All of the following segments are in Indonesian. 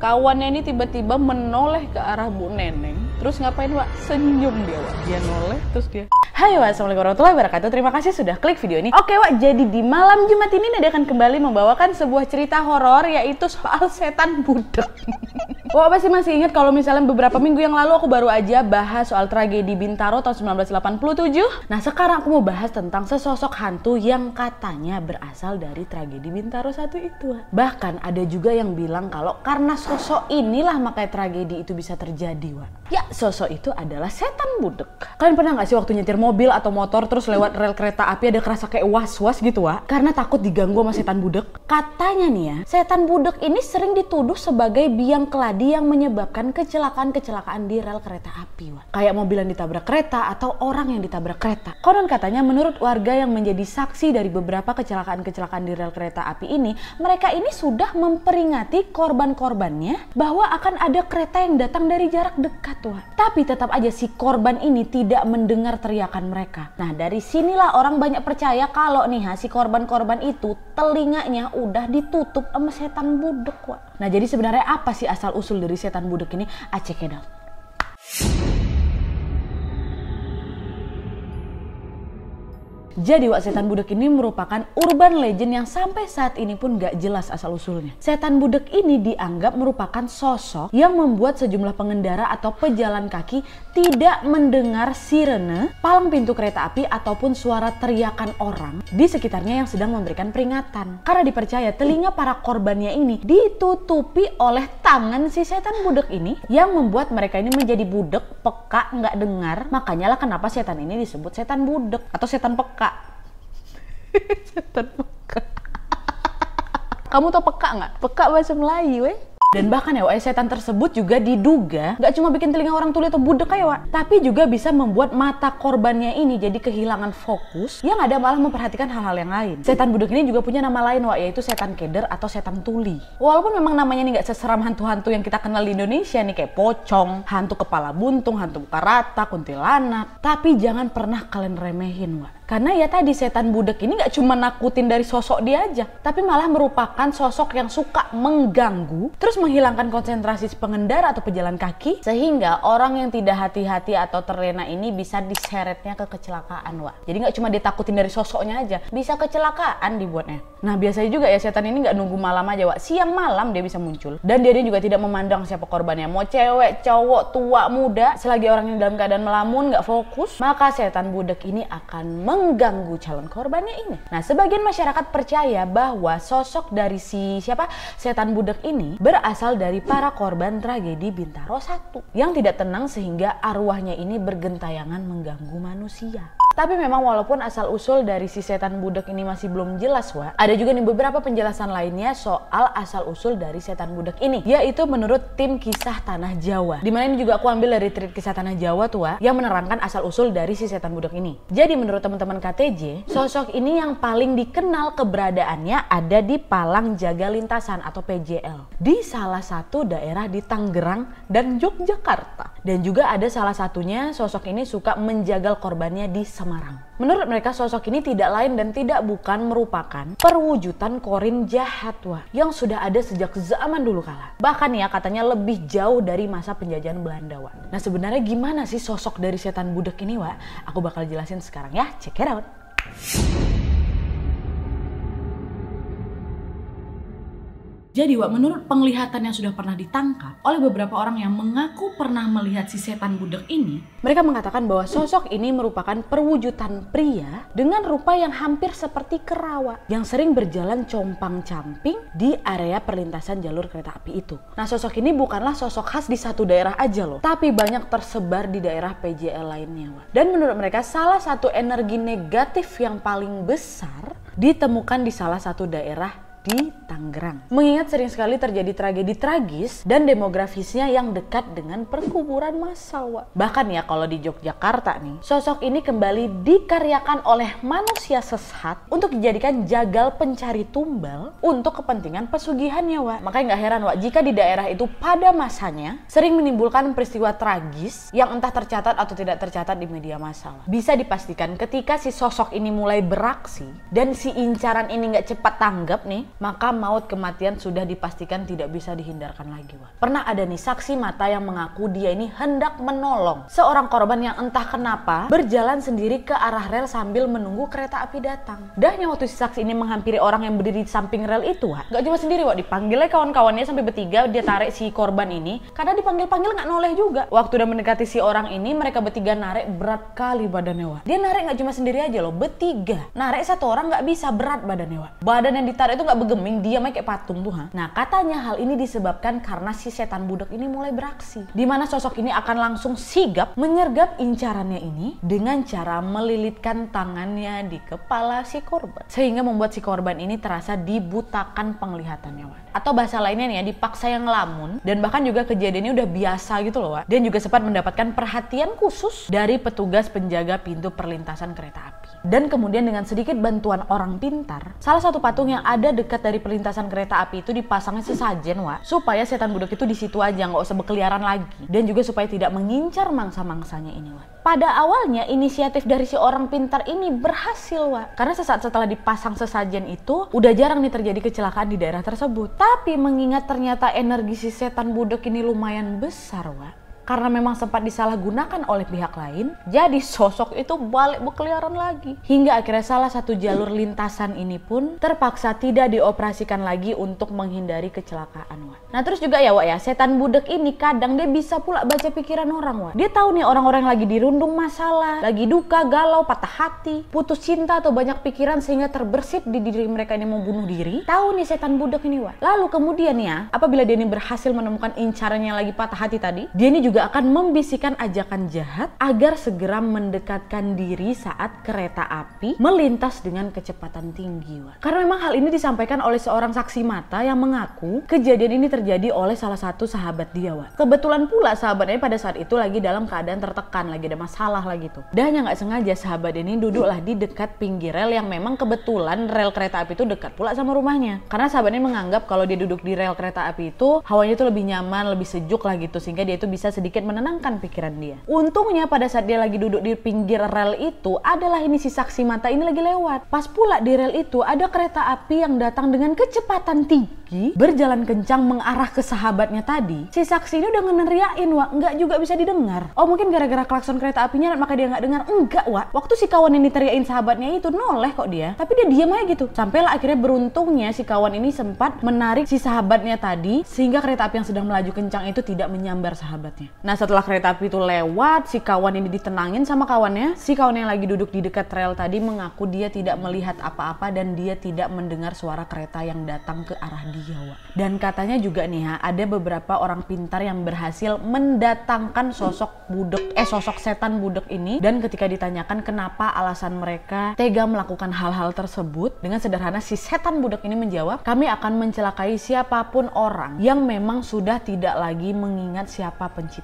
Kawannya ini tiba-tiba menoleh ke arah Bu Neneng. Terus ngapain, Wak? Senyum dia, Wak. Dia noleh, terus dia... Hai, Wak. Assalamualaikum warahmatullahi wabarakatuh. Terima kasih sudah klik video ini. Oke, Wak. Jadi di malam Jumat ini Nada akan kembali membawakan sebuah cerita horor, yaitu soal setan budak. Wah, pasti masih ingat kalau misalnya beberapa minggu yang lalu aku baru aja bahas soal tragedi Bintaro tahun 1987. Nah, sekarang aku mau bahas tentang sesosok hantu yang katanya berasal dari tragedi Bintaro 1 itu. Bahkan ada juga yang bilang kalau karena sosok inilah makanya tragedi itu bisa terjadi, Wak. Ya, sosok itu adalah setan budek. Kalian pernah nggak sih waktu nyetir mobil atau motor terus lewat rel kereta api ada kerasa kayak was-was gitu, Wak? Karena takut diganggu sama setan budek. Katanya nih ya, setan budek ini sering dituduh sebagai biang keladi yang menyebabkan kecelakaan-kecelakaan di rel kereta api, Wak. Kayak mobil yang ditabrak kereta atau orang yang ditabrak kereta. Konon katanya menurut warga yang menjadi saksi dari beberapa kecelakaan-kecelakaan di rel kereta api ini, mereka ini sudah memperingati korban-korbannya bahwa akan ada kereta yang datang dari jarak dekat, Wak. Tapi tetap aja si korban ini tidak mendengar teriakan mereka. Nah, dari sinilah orang banyak percaya kalau nih si korban-korban itu telinganya udah ditutup sama setan budek, Wak. Nah, jadi sebenarnya apa sih asal-usul dari setan budek ini? Acek edal. Jadi, Wak, setan budek ini merupakan urban legend yang sampai saat ini pun gak jelas asal-usulnya. Setan budek ini dianggap merupakan sosok yang membuat sejumlah pengendara atau pejalan kaki tidak mendengar sirene, palang pintu kereta api, ataupun suara teriakan orang di sekitarnya yang sedang memberikan peringatan. Karena dipercaya telinga para korbannya ini ditutupi oleh tangan si setan budek ini yang membuat mereka ini menjadi budek, peka, gak dengar. Makanya lah kenapa setan ini disebut setan budek atau setan peka. Setan peka. Kamu tau peka nggak? Peka bahasa Melayu, weh. Dan bahkan ya, Wak, setan tersebut juga diduga nggak cuma bikin telinga orang tuli atau budek ya, Wak, tapi juga bisa membuat mata korbannya ini jadi kehilangan fokus, yang ada malah memperhatikan hal-hal yang lain. Setan budek ini juga punya nama lain, Wak, yaitu setan keder atau setan tuli. Walaupun memang namanya ini nggak seseram hantu-hantu yang kita kenal di Indonesia nih, kayak pocong, hantu kepala buntung, hantu muka rata, kuntilanak, tapi jangan pernah kalian remehin, Wak. Karena ya tadi, setan budek ini gak cuma nakutin dari sosok dia aja, tapi malah merupakan sosok yang suka mengganggu, terus menghilangkan konsentrasi pengendara atau pejalan kaki, sehingga orang yang tidak hati-hati atau terlena ini bisa diseretnya ke kecelakaan, Wak. Jadi gak cuma ditakutin dari sosoknya aja, bisa kecelakaan dibuatnya. Nah, biasanya juga ya setan ini gak nunggu malam aja, Wak. Siang malam dia bisa muncul. Dan dia juga tidak memandang siapa korbannya, mau cewek, cowok, tua, muda. Selagi orang yang dalam keadaan melamun, gak fokus, maka setan budek ini akan mengganggu calon korbannya ini. Nah, sebagian masyarakat percaya bahwa sosok dari setan budek ini berasal dari para korban tragedi Bintaro 1 yang tidak tenang sehingga arwahnya ini bergentayangan mengganggu manusia. Tapi memang walaupun asal-usul dari si setan budek ini masih belum jelas, Wak, ada juga nih beberapa penjelasan lainnya soal asal-usul dari setan budek ini, yaitu menurut tim Kisah Tanah Jawa. Dimana ini juga aku ambil dari thread Kisah Tanah Jawa tuh, Wak, yang menerangkan asal-usul dari si setan budek ini. Jadi menurut teman-teman KTJ, sosok ini yang paling dikenal keberadaannya ada di Palang Jaga Lintasan atau PJL di salah satu daerah di Tangerang dan Yogyakarta. Dan juga ada salah satunya sosok ini suka menjagal korbannya di Semarang. Menurut mereka, sosok ini tidak lain dan tidak bukan merupakan perwujudan korin jahat, Wak, yang sudah ada sejak zaman dulu kala. Bahkan ya katanya lebih jauh dari masa penjajahan Belanda, Wak. Nah, sebenarnya gimana sih sosok dari setan budek ini, Wak? Aku bakal jelasin sekarang ya, check it out. Jadi, Wak, menurut penglihatan yang sudah pernah ditangkap oleh beberapa orang yang mengaku pernah melihat si setan budek ini, mereka mengatakan bahwa sosok ini merupakan perwujudan pria dengan rupa yang hampir seperti kerawa yang sering berjalan compang-camping di area perlintasan jalur kereta api itu. Nah, sosok ini bukanlah sosok khas di satu daerah aja loh, tapi banyak tersebar di daerah PJL lainnya, Wak. Dan menurut mereka, salah satu energi negatif yang paling besar ditemukan di salah satu daerah di Tangerang. Mengingat sering sekali terjadi tragedi tragis dan demografisnya yang dekat dengan perkuburan massal, Wak. Bahkan ya kalau di Yogyakarta nih, sosok ini kembali dikaryakan oleh manusia sesat untuk dijadikan jagal pencari tumbal untuk kepentingan pesugihannya, Wak. Makanya nggak heran, Wak, jika di daerah itu pada masanya sering menimbulkan peristiwa tragis yang entah tercatat atau tidak tercatat di media massal. Bisa dipastikan ketika si sosok ini mulai beraksi dan si incaran ini nggak cepat tanggap nih, maka maut kematian sudah dipastikan tidak bisa dihindarkan lagi. Pernah ada nih saksi mata yang mengaku dia ini hendak menolong seorang korban yang entah kenapa berjalan sendiri ke arah rel sambil menunggu kereta api datang. Dahnya waktu si saksi ini menghampiri orang yang berdiri di samping rel itu, gak cuma sendiri, dipanggilnya kawan-kawannya sampai bertiga. Dia tarik si korban ini karena dipanggil-panggil gak noleh juga. Waktu udah mendekati si orang ini, mereka bertiga narik berat kali badannya. Dia narik gak cuma sendiri aja loh, bertiga. Narik satu orang gak bisa, berat badannya. Badan yang ditarik itu gak bergeming, dia kayak patung tuh. Nah, katanya hal ini disebabkan karena si setan budak ini mulai beraksi, dimana sosok ini akan langsung sigap menyergap incarannya ini dengan cara melilitkan tangannya di kepala si korban, sehingga membuat si korban ini terasa dibutakan penglihatannya. Atau bahasa lainnya nih ya, dipaksa yang ngelamun. Dan bahkan juga kejadiannya udah biasa gitu loh. Dan juga sempat mendapatkan perhatian khusus dari petugas penjaga pintu perlintasan kereta api. Dan kemudian dengan sedikit bantuan orang pintar, salah satu patung yang ada dekat dari perlintasan kereta api itu dipasangnya sesajen, supaya setan budak itu di situ aja, nggak usah berkeliaran lagi. Dan juga supaya tidak mengincar mangsa-mangsanya ini, Pada awalnya inisiatif dari si orang pintar ini berhasil, Karena sesaat setelah dipasang sesajen itu, udah jarang nih terjadi kecelakaan di daerah tersebut. Tapi mengingat ternyata energi si setan budak ini lumayan besar, karena memang sempat disalahgunakan oleh pihak lain, jadi sosok itu balik berkeliaran lagi. Hingga akhirnya salah satu jalur lintasan ini pun terpaksa tidak dioperasikan lagi untuk menghindari kecelakaan. Nah, terus juga ya setan budak ini kadang dia bisa pula baca pikiran orang. Dia tahu nih orang-orang yang lagi dirundung masalah, lagi duka, galau, patah hati, putus cinta atau banyak pikiran, sehingga terbersit di diri mereka ini mau bunuh diri. Tahu nih setan budak ini, Lalu kemudian apabila dia ini berhasil menemukan incarannya lagi patah hati tadi, dia ini juga akan membisikkan ajakan jahat agar segera mendekatkan diri saat kereta api melintas dengan kecepatan tinggi. Karena memang hal ini disampaikan oleh seorang saksi mata yang mengaku kejadian ini terjadi oleh salah satu sahabat dia. Kebetulan pula sahabatnya pada saat itu lagi dalam keadaan tertekan, lagi ada masalah lagi tuh. Dan yang nggak sengaja sahabat ini duduklah di dekat pinggir rel yang memang kebetulan rel kereta api itu dekat pula sama rumahnya. Karena sahabatnya menganggap kalau dia duduk di rel kereta api itu hawanya tuh lebih nyaman, lebih sejuk lah gitu, sehingga dia itu bisa sedikit menenangkan pikiran dia. Untungnya pada saat dia lagi duduk di pinggir rel itu adalah ini si saksi mata ini lagi lewat. Pas pula di rel itu ada kereta api yang datang dengan kecepatan tinggi, berjalan kencang mengarah ke sahabatnya tadi. Si saksi ini udah ngeneriain, nggak juga bisa didengar. Oh, mungkin gara-gara klakson kereta apinya maka dia nggak dengar. Enggak, waktu si kawan ini teriain sahabatnya itu noleh kok dia, tapi dia diam aja gitu. Sampailah akhirnya beruntungnya si kawan ini sempat menarik si sahabatnya tadi, sehingga kereta api yang sedang melaju kencang itu tidak menyambar sahabatnya. Nah, setelah kereta api itu lewat, si kawan ini ditenangin sama kawannya. Si kawan yang lagi duduk di dekat rel tadi mengaku dia tidak melihat apa-apa dan dia tidak mendengar suara kereta yang datang ke arah dia. Dan katanya juga nih ada beberapa orang pintar yang berhasil mendatangkan sosok setan budak ini. Dan ketika ditanyakan kenapa alasan mereka tega melakukan hal-hal tersebut, dengan sederhana si setan budak ini menjawab, "Kami akan mencelakai siapapun orang yang memang sudah tidak lagi mengingat siapa pencipta.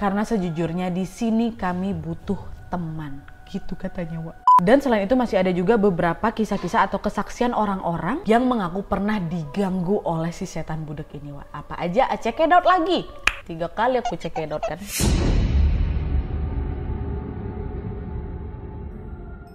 Karena sejujurnya di sini kami butuh teman," gitu katanya, Dan selain itu masih ada juga beberapa kisah-kisah atau kesaksian orang-orang yang mengaku pernah diganggu oleh si setan budak ini, Apa aja? Check it out lagi. 3 kali aku check it out kan.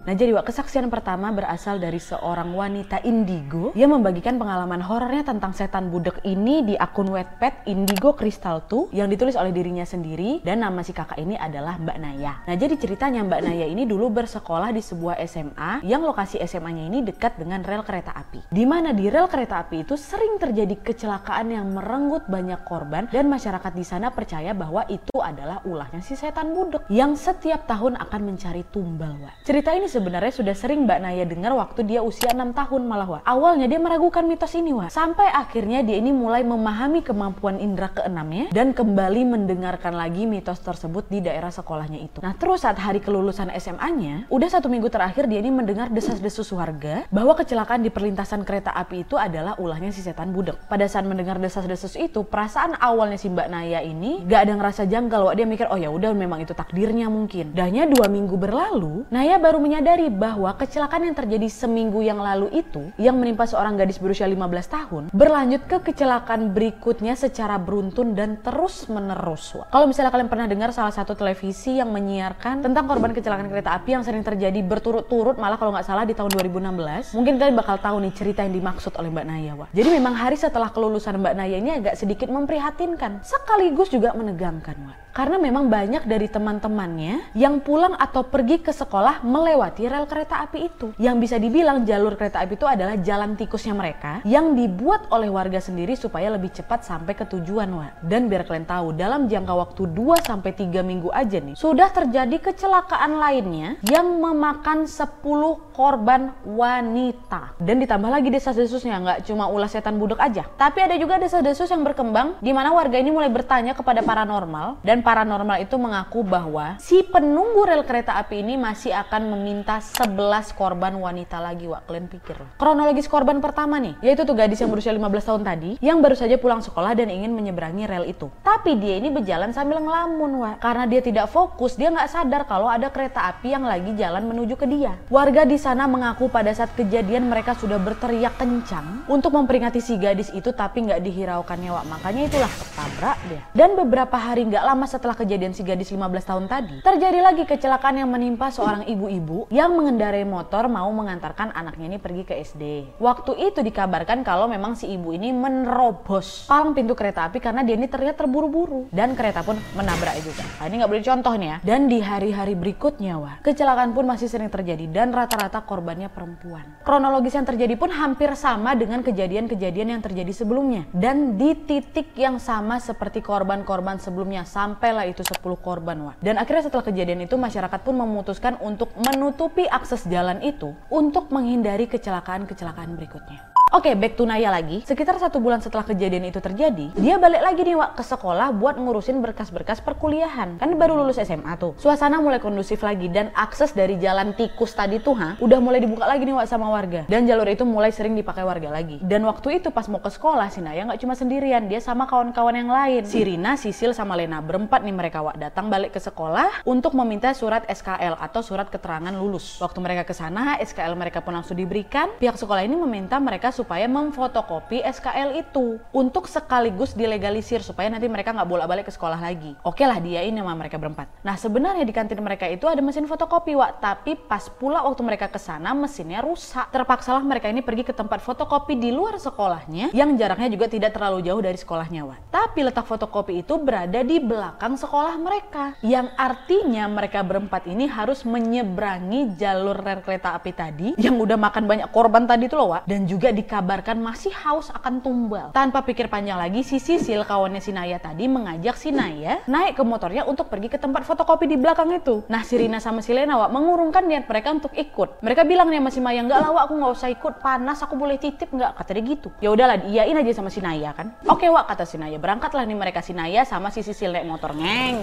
Nah, jadi kesaksian pertama berasal dari seorang wanita indigo yang membagikan pengalaman horornya tentang setan budak ini di akun Wattpad Indigo Crystal 2 yang ditulis oleh dirinya sendiri, dan nama si kakak ini adalah Mbak Naya. Nah, jadi ceritanya Mbak Naya ini dulu bersekolah di sebuah SMA yang lokasi SMA-nya ini dekat dengan rel kereta api. Dimana di rel kereta api itu sering terjadi kecelakaan yang merenggut banyak korban, dan masyarakat di sana percaya bahwa itu adalah ulahnya si setan budak yang setiap tahun akan mencari tumbal. Cerita ini sebenarnya sudah sering Mbak Naya dengar waktu dia usia 6 tahun malah. Awalnya dia meragukan mitos ini, sampai akhirnya dia ini mulai memahami kemampuan indera ke-6-nya dan kembali mendengarkan lagi mitos tersebut di daerah sekolahnya itu. Nah, terus saat hari kelulusan SMA-nya, udah 1 minggu terakhir dia ini mendengar desas-desus warga bahwa kecelakaan di perlintasan kereta api itu adalah ulahnya si setan budak. Pada saat mendengar desas-desus itu, perasaan awalnya si Mbak Naya ini gak ada ngerasa janggal, Dia mikir, oh ya udah memang itu takdirnya mungkin. Dahnya 2 minggu berlalu, Naya baru menyadari menyadari bahwa kecelakaan yang terjadi seminggu yang lalu itu yang menimpa seorang gadis berusia 15 tahun berlanjut ke kecelakaan berikutnya secara beruntun dan terus menerus. Kalau misalnya kalian pernah dengar salah satu televisi yang menyiarkan tentang korban kecelakaan kereta api yang sering terjadi berturut-turut, malah kalau nggak salah di tahun 2016, mungkin kalian bakal tahu nih cerita yang dimaksud oleh Mbak Naya. Jadi memang hari setelah kelulusan Mbak Naya ini agak sedikit memprihatinkan, sekaligus juga menegangkan, karena memang banyak dari teman-temannya yang pulang atau pergi ke sekolah melewati rel kereta api itu, yang bisa dibilang jalur kereta api itu adalah jalan tikusnya mereka yang dibuat oleh warga sendiri supaya lebih cepat sampai ke tujuan. Dan biar kalian tahu, dalam jangka waktu 2-3 minggu aja nih sudah terjadi kecelakaan lainnya yang memakan 10 korban wanita. Dan ditambah lagi desas-desusnya, nggak cuma ulah setan budek aja, tapi ada juga desas-desus yang berkembang di mana warga ini mulai bertanya kepada paranormal, dan paranormal itu mengaku bahwa si penunggu rel kereta api ini masih akan meminta 11 korban wanita lagi. Kalian pikir loh. Kronologis korban pertama nih, yaitu tuh gadis yang berusia 15 tahun tadi yang baru saja pulang sekolah dan ingin menyeberangi rel itu. Tapi dia ini berjalan sambil ngelamun, karena dia tidak fokus, dia nggak sadar kalau ada kereta api yang lagi jalan menuju ke dia. Warga di sana mengaku pada saat kejadian mereka sudah berteriak kencang untuk memperingati si gadis itu, tapi nggak dihiraukannya, makanya itulah ketabrak dia. Dan beberapa hari nggak lama setelah kejadian si gadis 15 tahun tadi, terjadi lagi kecelakaan yang menimpa seorang ibu-ibu yang mengendarai motor mau mengantarkan anaknya ini pergi ke SD. Waktu itu dikabarkan kalau memang si ibu ini menerobos palang pintu kereta api karena dia ini terlihat terburu-buru, dan kereta pun menabrak juga. Nah, ini nggak boleh contoh nih ya. Dan di hari-hari berikutnya, kecelakaan pun masih sering terjadi dan rata-rata korbannya perempuan. Kronologis yang terjadi pun hampir sama dengan kejadian-kejadian yang terjadi sebelumnya, dan di titik yang sama seperti korban-korban sebelumnya, sampailah itu 10 korban. Dan akhirnya setelah kejadian itu masyarakat pun memutuskan untuk menutupi akses jalan itu untuk menghindari kecelakaan-kecelakaan berikutnya. Oke, back to Naya lagi. Sekitar 1 bulan setelah kejadian itu terjadi, dia balik lagi nih ke sekolah buat ngurusin berkas-berkas perkuliahan. Kan baru lulus SMA tuh. Suasana mulai kondusif lagi, dan akses dari jalan tikus tadi tuh udah mulai dibuka lagi nih sama warga. Dan jalur itu mulai sering dipakai warga lagi. Dan waktu itu pas mau ke sekolah, si Naya nggak cuma sendirian, dia sama kawan-kawan yang lain. Si Rina, Sisil, sama Lena, berempat nih mereka datang balik ke sekolah untuk meminta surat SKL atau surat keterangan lulus. Waktu mereka ke sana, SKL mereka pun langsung diberikan. Pihak sekolah ini meminta mereka supaya memfotokopi SKL itu untuk sekaligus dilegalisir supaya nanti mereka nggak bolak-balik ke sekolah lagi. Oke lah, dia ini sama mereka berempat. Nah, sebenarnya di kantin mereka itu ada mesin fotokopi, tapi pas pula waktu mereka ke sana mesinnya rusak. Terpaksalah mereka ini pergi ke tempat fotokopi di luar sekolahnya yang jaraknya juga tidak terlalu jauh dari sekolahnya, Tapi letak fotokopi itu berada di belakang sekolah mereka, yang artinya mereka berempat ini harus menyeberangi jalur rel kereta api tadi yang udah makan banyak korban tadi tuh loh, dan juga dikabarkan masih haus akan tumbal. Tanpa pikir panjang lagi, si Sisil, kawannya si Naya tadi, mengajak si Naya naik ke motornya untuk pergi ke tempat fotokopi di belakang itu. Nah, si Rina sama si Lena mengurungkan niat mereka untuk ikut. Mereka bilang nih sama si Maya, enggak lah aku nggak usah ikut, panas, aku boleh titip nggak? Kata dia gitu. Ya udahlah, iyain aja sama si Naya kan. Oke kata si Naya, berangkatlah nih mereka, si Naya sama si Sisil naik motor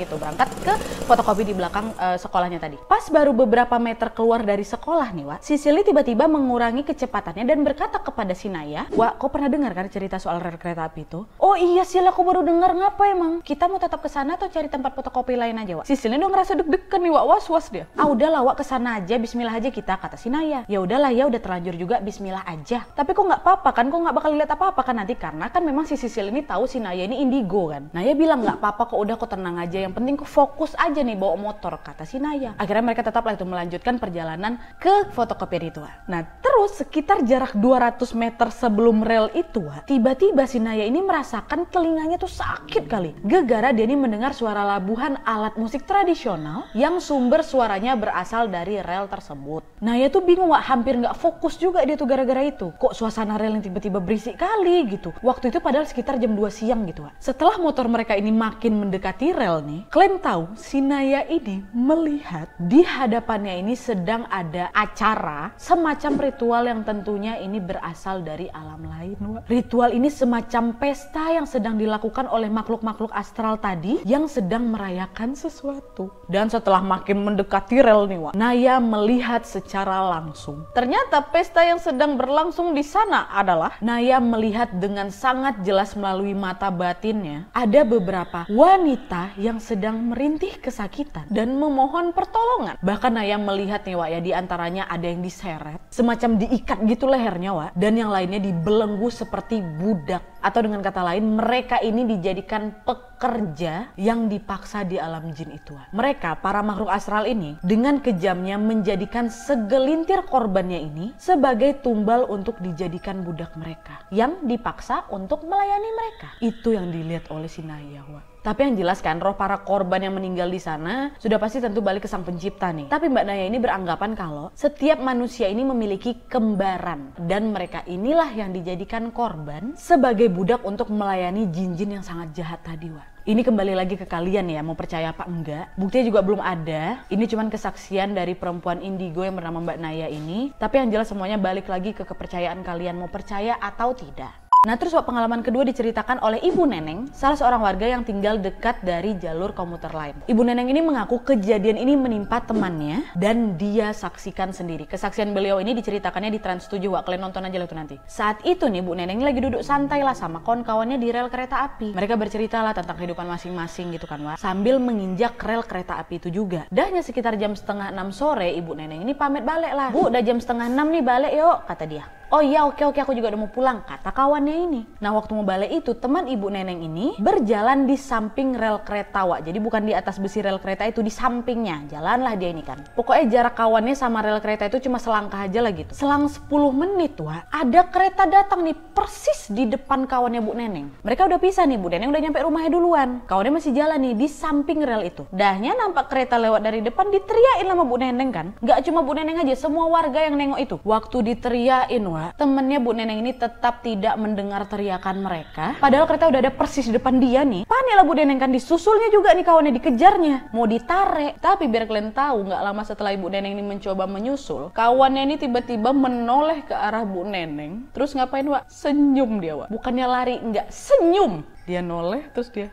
gitu, berangkat ke fotokopi di belakang sekolahnya tadi. Pas baru beberapa meter keluar dari sekolah nih, Sisil tiba-tiba mengurangi kecepatannya dan berkata kepada si Naya, kau pernah dengar kan cerita soal rel kereta api itu? Oh iya Sil, aku baru dengar. Ngapa emang? Kita mau tetap ke sana atau cari tempat fotokopi lain aja, Sisilnya udah ngerasa deg-degan nih, was-was dia. Ah udahlah ke sana aja, bismillah aja kita, kata si Naya. Ya udahlah ya, udah terlanjur juga, bismillah aja. Tapi kok nggak apa-apa kan, kok nggak bakal lihat apa-apa kan nanti, karena kan memang si Sisil ini tahu si Naya ini indigo kan. Naya bilang nggak apa-apa kok, udah kok tenang aja, yang penting kok fokus aja nih bawa motor, kata si Naya. Akhirnya mereka tetaplah itu melanjutkan perjalanan ke fotokopi ritual. Nah, terus sekitar jarak 200 meter sebelum rel itu, tiba-tiba si Naya ini merasakan telinganya tuh sakit kali, gegara dia ini mendengar suara labuhan alat musik tradisional yang sumber suaranya berasal dari rel tersebut. Naya tuh bingung, hampir nggak fokus juga dia tuh gara-gara itu. Kok suasana rel yang tiba-tiba berisik kali gitu. Waktu itu padahal sekitar jam 2 siang gitu. Setelah motor mereka ini makin mendekati rel nih, klaim tahu si Naya ini melihat di hadapannya ini sedang ada acara semacam ritual yang tentunya ini berasal berasal dari alam lain, Wak. Ritual ini semacam pesta yang sedang dilakukan oleh makhluk-makhluk astral tadi yang sedang merayakan sesuatu. Dan setelah makin mendekati rel nih, Wak, Naya melihat secara langsung. Ternyata pesta yang sedang berlangsung di sana adalah, Naya melihat dengan sangat jelas melalui mata batinnya, ada beberapa wanita yang sedang merintih kesakitan dan memohon pertolongan. Bahkan Naya melihat nih, Wak, ya, di antaranya ada yang diseret, semacam diikat gitu lehernya, Wak, dan yang lainnya dibelenggu seperti budak. Atau dengan kata lain, mereka ini dijadikan pekerja yang dipaksa di alam jin itu. Mereka, para makhluk astral ini, dengan kejamnya menjadikan segelintir korbannya ini sebagai tumbal untuk dijadikan budak mereka, yang dipaksa untuk melayani mereka. Itu yang dilihat oleh si Naya, Wak. Tapi yang jelas kan, roh para korban yang meninggal di sana sudah pasti tentu balik ke sang pencipta nih. Tapi Mbak Naya ini beranggapan kalau setiap manusia ini memiliki kembaran, dan mereka inilah yang dijadikan korban sebagai budak untuk melayani jin-jin yang sangat jahat tadi, Wak. Ini kembali lagi ke kalian ya, mau percaya apa enggak. Buktinya juga belum ada. Ini cuman kesaksian dari perempuan indigo yang bernama Mbak Naya ini. Tapi yang jelas semuanya balik lagi ke kepercayaan kalian, mau percaya atau tidak. Nah terus, Wak, pengalaman kedua diceritakan oleh Ibu Neneng, salah seorang warga yang tinggal dekat dari jalur komuter lain. Ibu Neneng ini mengaku kejadian ini menimpa temannya dan dia saksikan sendiri. Kesaksian beliau ini diceritakannya di Trans 7, Wak. Kalian nonton aja lah itu nanti. Saat itu nih, Bu Neneng lagi duduk santai lah sama kawan-kawannya di rel kereta api. Mereka bercerita lah tentang kehidupan masing-masing gitu kan, Wak, sambil menginjak rel kereta api itu juga. Dahnya sekitar jam setengah 6 sore, Ibu Neneng ini pamit balik lah. Bu, udah jam setengah 6 nih, balik yuk, kata dia. Oh iya, oke, aku juga udah mau pulang, kata kawannya ini. Nah waktu mau balik itu, teman Ibu Neneng ini berjalan di samping rel kereta, Wak. Jadi bukan di atas besi rel kereta itu, di sampingnya. Jalanlah dia ini kan. Pokoknya jarak kawannya sama rel kereta itu cuma selangkah aja lah gitu. Selang 10 menit, Wak, ada kereta datang nih persis di depan kawannya Bu Neneng. Mereka udah pisah nih, Bu Neneng udah nyampe rumahnya duluan. Kawannya masih jalan nih di samping rel itu. Dahnya nampak kereta lewat dari depan, diteriakin sama Bu Neneng kan. Gak cuma Bu Neneng aja, semua warga yang nengok itu. Waktu diteriakin, Wak, temennya Bu Neneng ini tetap tidak mendengar teriakan mereka. Padahal kereta udah ada persis di depan dia nih. Panik lah Bu Neneng kan, disusulnya juga nih kawannya, dikejarnya, mau ditarik. Tapi biar kalian tahu, nggak lama setelah Ibu Neneng ini mencoba menyusul, kawannya ini tiba-tiba menoleh ke arah Bu Neneng. Terus ngapain, Wak? Senyum dia, Wak. Bukannya lari, nggak, senyum. Dia noleh, terus dia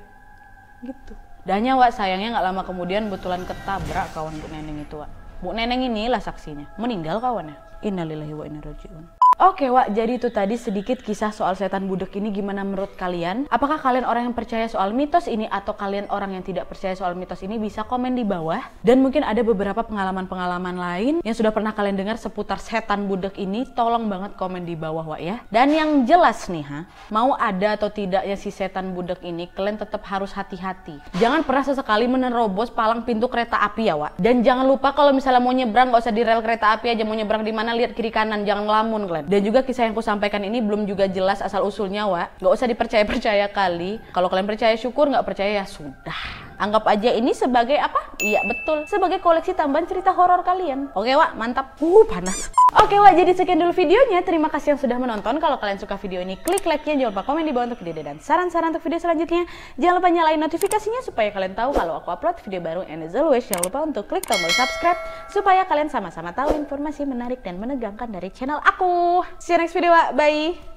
gitu. Dahnya, Wak, sayangnya nggak lama kemudian betulan ketabrak kawan Bu Neneng itu, Wak. Bu Neneng inilah saksinya, meninggal kawannya. Innalillahi wa inna rojiun. Oke, Wak, jadi itu tadi sedikit kisah soal setan budak ini. Gimana menurut kalian? Apakah kalian orang yang percaya soal mitos ini, atau kalian orang yang tidak percaya soal mitos ini? Bisa komen di bawah. Dan mungkin ada beberapa pengalaman-pengalaman lain yang sudah pernah kalian dengar seputar setan budak ini. Tolong banget komen di bawah, Wak, ya. Dan yang jelas nih, mau ada atau tidaknya si setan budak ini, kalian tetap harus hati-hati. Jangan pernah sesekali menerobos palang pintu kereta api ya, Wak. Dan jangan lupa kalau misalnya mau nyebrang, gak usah di rel kereta api aja. Mau nyebrang di mana, lihat kiri kanan, jangan ngelamun kalian. Dan juga kisah yang ku sampaikan ini belum juga jelas asal-usulnya, Wak. Gak usah dipercaya-percaya kali. Kalau kalian percaya syukur, gak percaya ya sudah. Anggap aja ini sebagai apa? Iya betul, sebagai koleksi tambahan cerita horor kalian. Oke, Wak, mantap. Panas. Oke, Wak, jadi sekian dulu videonya. Terima kasih yang sudah menonton. Kalau kalian suka video ini, klik like-nya. Jangan lupa komen di bawah untuk ide dan saran-saran untuk video selanjutnya. Jangan lupa nyalain notifikasinya supaya kalian tahu kalau aku upload video baru. And as always, jangan lupa untuk klik tombol subscribe supaya kalian sama-sama tahu informasi menarik dan menegangkan dari channel aku. See you next video, Wak. Bye.